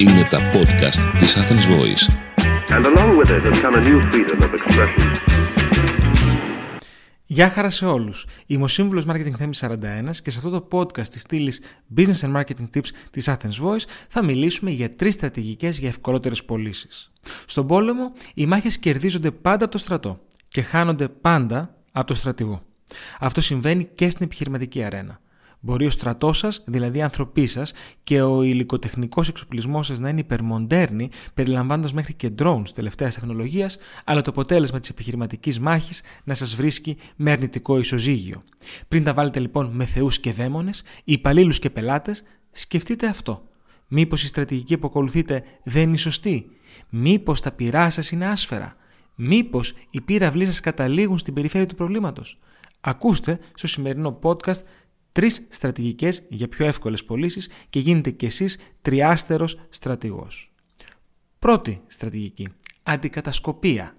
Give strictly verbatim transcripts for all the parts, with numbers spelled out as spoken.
Είναι τα podcast της Athens Voice. And along with it has come a new freedom of expression. Γεια χαρά σε όλους. Είμαι ο σύμβουλος Marketing Θέμης σαράντα ένα και σε αυτό το podcast της στήλης Business and Marketing Tips της Athens Voice θα μιλήσουμε για τρεις στρατηγικές για ευκολότερες πωλήσεις. Στον πόλεμο, οι μάχες κερδίζονται πάντα από το στρατό και χάνονται πάντα από το στρατηγό. Αυτό συμβαίνει και στην επιχειρηματική αρένα. Μπορεί ο στρατός σας, δηλαδή οι άνθρωποι σας και ο υλικοτεχνικός εξοπλισμός σας να είναι υπερμοντέρνοι, περιλαμβάνοντας μέχρι και drones τελευταίας τεχνολογίας, αλλά το αποτέλεσμα της επιχειρηματικής μάχης να σας βρίσκει με αρνητικό ισοζύγιο. Πριν τα βάλετε λοιπόν με θεούς και δαίμονες, υπαλλήλους και πελάτες, σκεφτείτε αυτό. Μήπως η στρατηγική που ακολουθείτε δεν είναι σωστή? Μήπως τα πυρά σας είναι άσφαιρα? Μήπως οι πύραυλοι σας καταλήγουν στην περιφέρεια του προβλήματος? Ακούστε στο σημερινό podcast τρεις στρατηγικές για πιο εύκολες πωλήσεις και γίνετε κι εσείς τριάστερος στρατηγός. Πρώτη στρατηγική, αντικατασκοπία.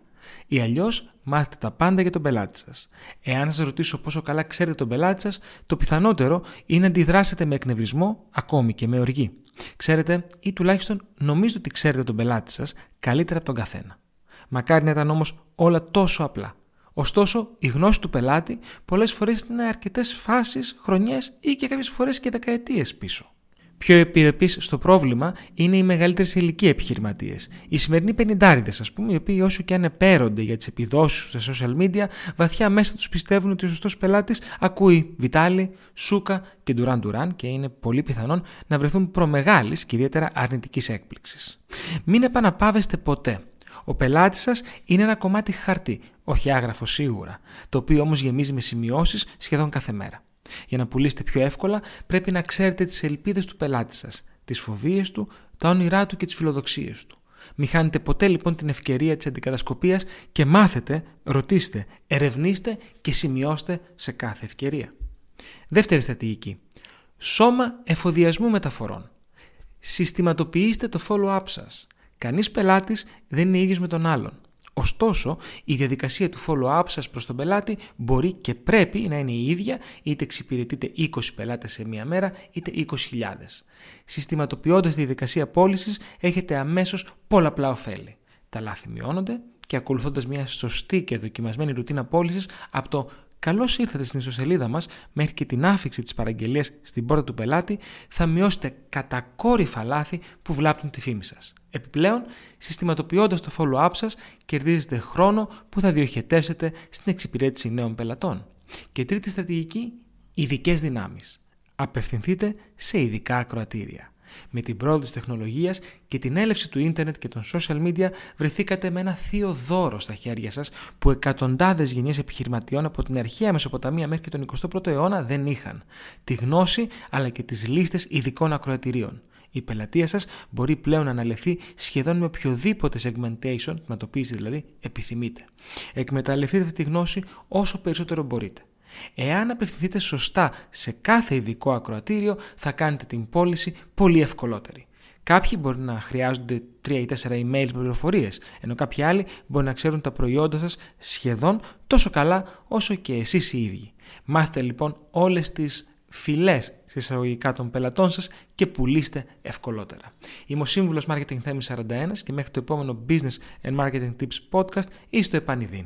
Ή αλλιώς μάθετε τα πάντα για τον πελάτη σας. Εάν σας ρωτήσω πόσο καλά ξέρετε τον πελάτη σας, το πιθανότερο είναι να αντιδράσετε με εκνευρισμό, ακόμη και με οργή. Ξέρετε, ή τουλάχιστον νομίζετε ότι ξέρετε τον πελάτη σας καλύτερα από τον καθένα. Μακάρι να ήταν όμως όλα τόσο απλά. Ωστόσο, η γνώση του πελάτη πολλές φορές είναι αρκετές φάσεις, χρονιές ή και κάποιες φορές και δεκαετίες πίσω. Πιο επιρρεπείς στο πρόβλημα είναι οι μεγαλύτερες ηλικία επιχειρηματίες. Οι σημερινοί πενηντάριδες, ας πούμε, οι οποίοι όσο και αν επέρονται για τις επιδόσεις στα social media, βαθιά μέσα τους πιστεύουν ότι ο σωστός πελάτης ακούει Βιτάλι, Σούκα και Ντουράν Ντουράν και είναι πολύ πιθανόν να βρεθούν προμεγάλης και ιδιαίτερα αρνητικής έκπληξης. Μην επαναπαύεστε ποτέ. Ο πελάτης σας είναι ένα κομμάτι χαρτί, όχι άγραφο σίγουρα, το οποίο όμως γεμίζει με σημειώσεις σχεδόν κάθε μέρα. Για να πουλήσετε πιο εύκολα, πρέπει να ξέρετε τις ελπίδες του πελάτη σας, τις φοβίες του, τα όνειρά του και τις φιλοδοξίες του. Μην χάνετε ποτέ λοιπόν την ευκαιρία της αντικατασκοπίας και μάθετε, ρωτήστε, ερευνήστε και σημειώστε σε κάθε ευκαιρία. Δεύτερη στρατηγική. Σώμα εφοδιασμού μεταφορών. Συστηματοποιήστε το follow-up σας. Κανείς πελάτης δεν είναι ίδιος με τον άλλον. Ωστόσο, η διαδικασία του follow-up σας προς τον πελάτη μπορεί και πρέπει να είναι η ίδια, είτε εξυπηρετείτε είκοσι πελάτες σε μία μέρα, είτε είκοσι χιλιάδες. Συστηματοποιώντας τη διαδικασία πώλησης, έχετε αμέσως πολλαπλά ωφέλη. Τα λάθη μειώνονται και ακολουθώντας μια σωστή και δοκιμασμένη ρουτίνα πώλησης από το «Καλώς ήρθατε στην ιστοσελίδα μας» μέχρι και την άφιξη της παραγγελίας στην πόρτα του πελάτη, θα μειώσετε κατακόρυφα λάθη που βλάπτουν τη φήμη σας. Επιπλέον, συστηματοποιώντας το follow-up σας, κερδίζετε χρόνο που θα διοχετεύσετε στην εξυπηρέτηση νέων πελατών. Και τρίτη στρατηγική, ειδικές δυνάμεις. Απευθυνθείτε σε ειδικά ακροατήρια. Με την πρόοδο της τεχνολογίας και την έλευση του ίντερνετ και των social media, βρεθήκατε με ένα θείο δώρο στα χέρια σας που εκατοντάδες γενιές επιχειρηματιών από την αρχαία Μεσοποταμία μέχρι και τον εικοστό πρώτο αιώνα δεν είχαν. Τη γνώση αλλά και τις λίστες ειδικών ακροατηρίων. Η πελατεία σας μπορεί πλέον να αναλυθεί σχεδόν με οποιοδήποτε segmentation, τματοποίηση δηλαδή, επιθυμείτε. Εκμεταλλευτείτε αυτή τη γνώση όσο περισσότερο μπορείτε. Εάν απευθυνθείτε σωστά σε κάθε ειδικό ακροατήριο, θα κάνετε την πώληση πολύ ευκολότερη. Κάποιοι μπορεί να χρειάζονται τρία ή τέσσερα email πληροφορίες, ενώ κάποιοι άλλοι μπορεί να ξέρουν τα προϊόντα σας σχεδόν τόσο καλά όσο και εσείς οι ίδιοι. Μάθετε λοιπόν όλες τις φυλές εισαγωγικά των πελατών σας και πουλήστε ευκολότερα. Είμαι ο σύμβουλος Marketing Θέμης σαράντα ένα και μέχρι το επόμενο Business and Marketing Tips podcast ή στο επανειδήν.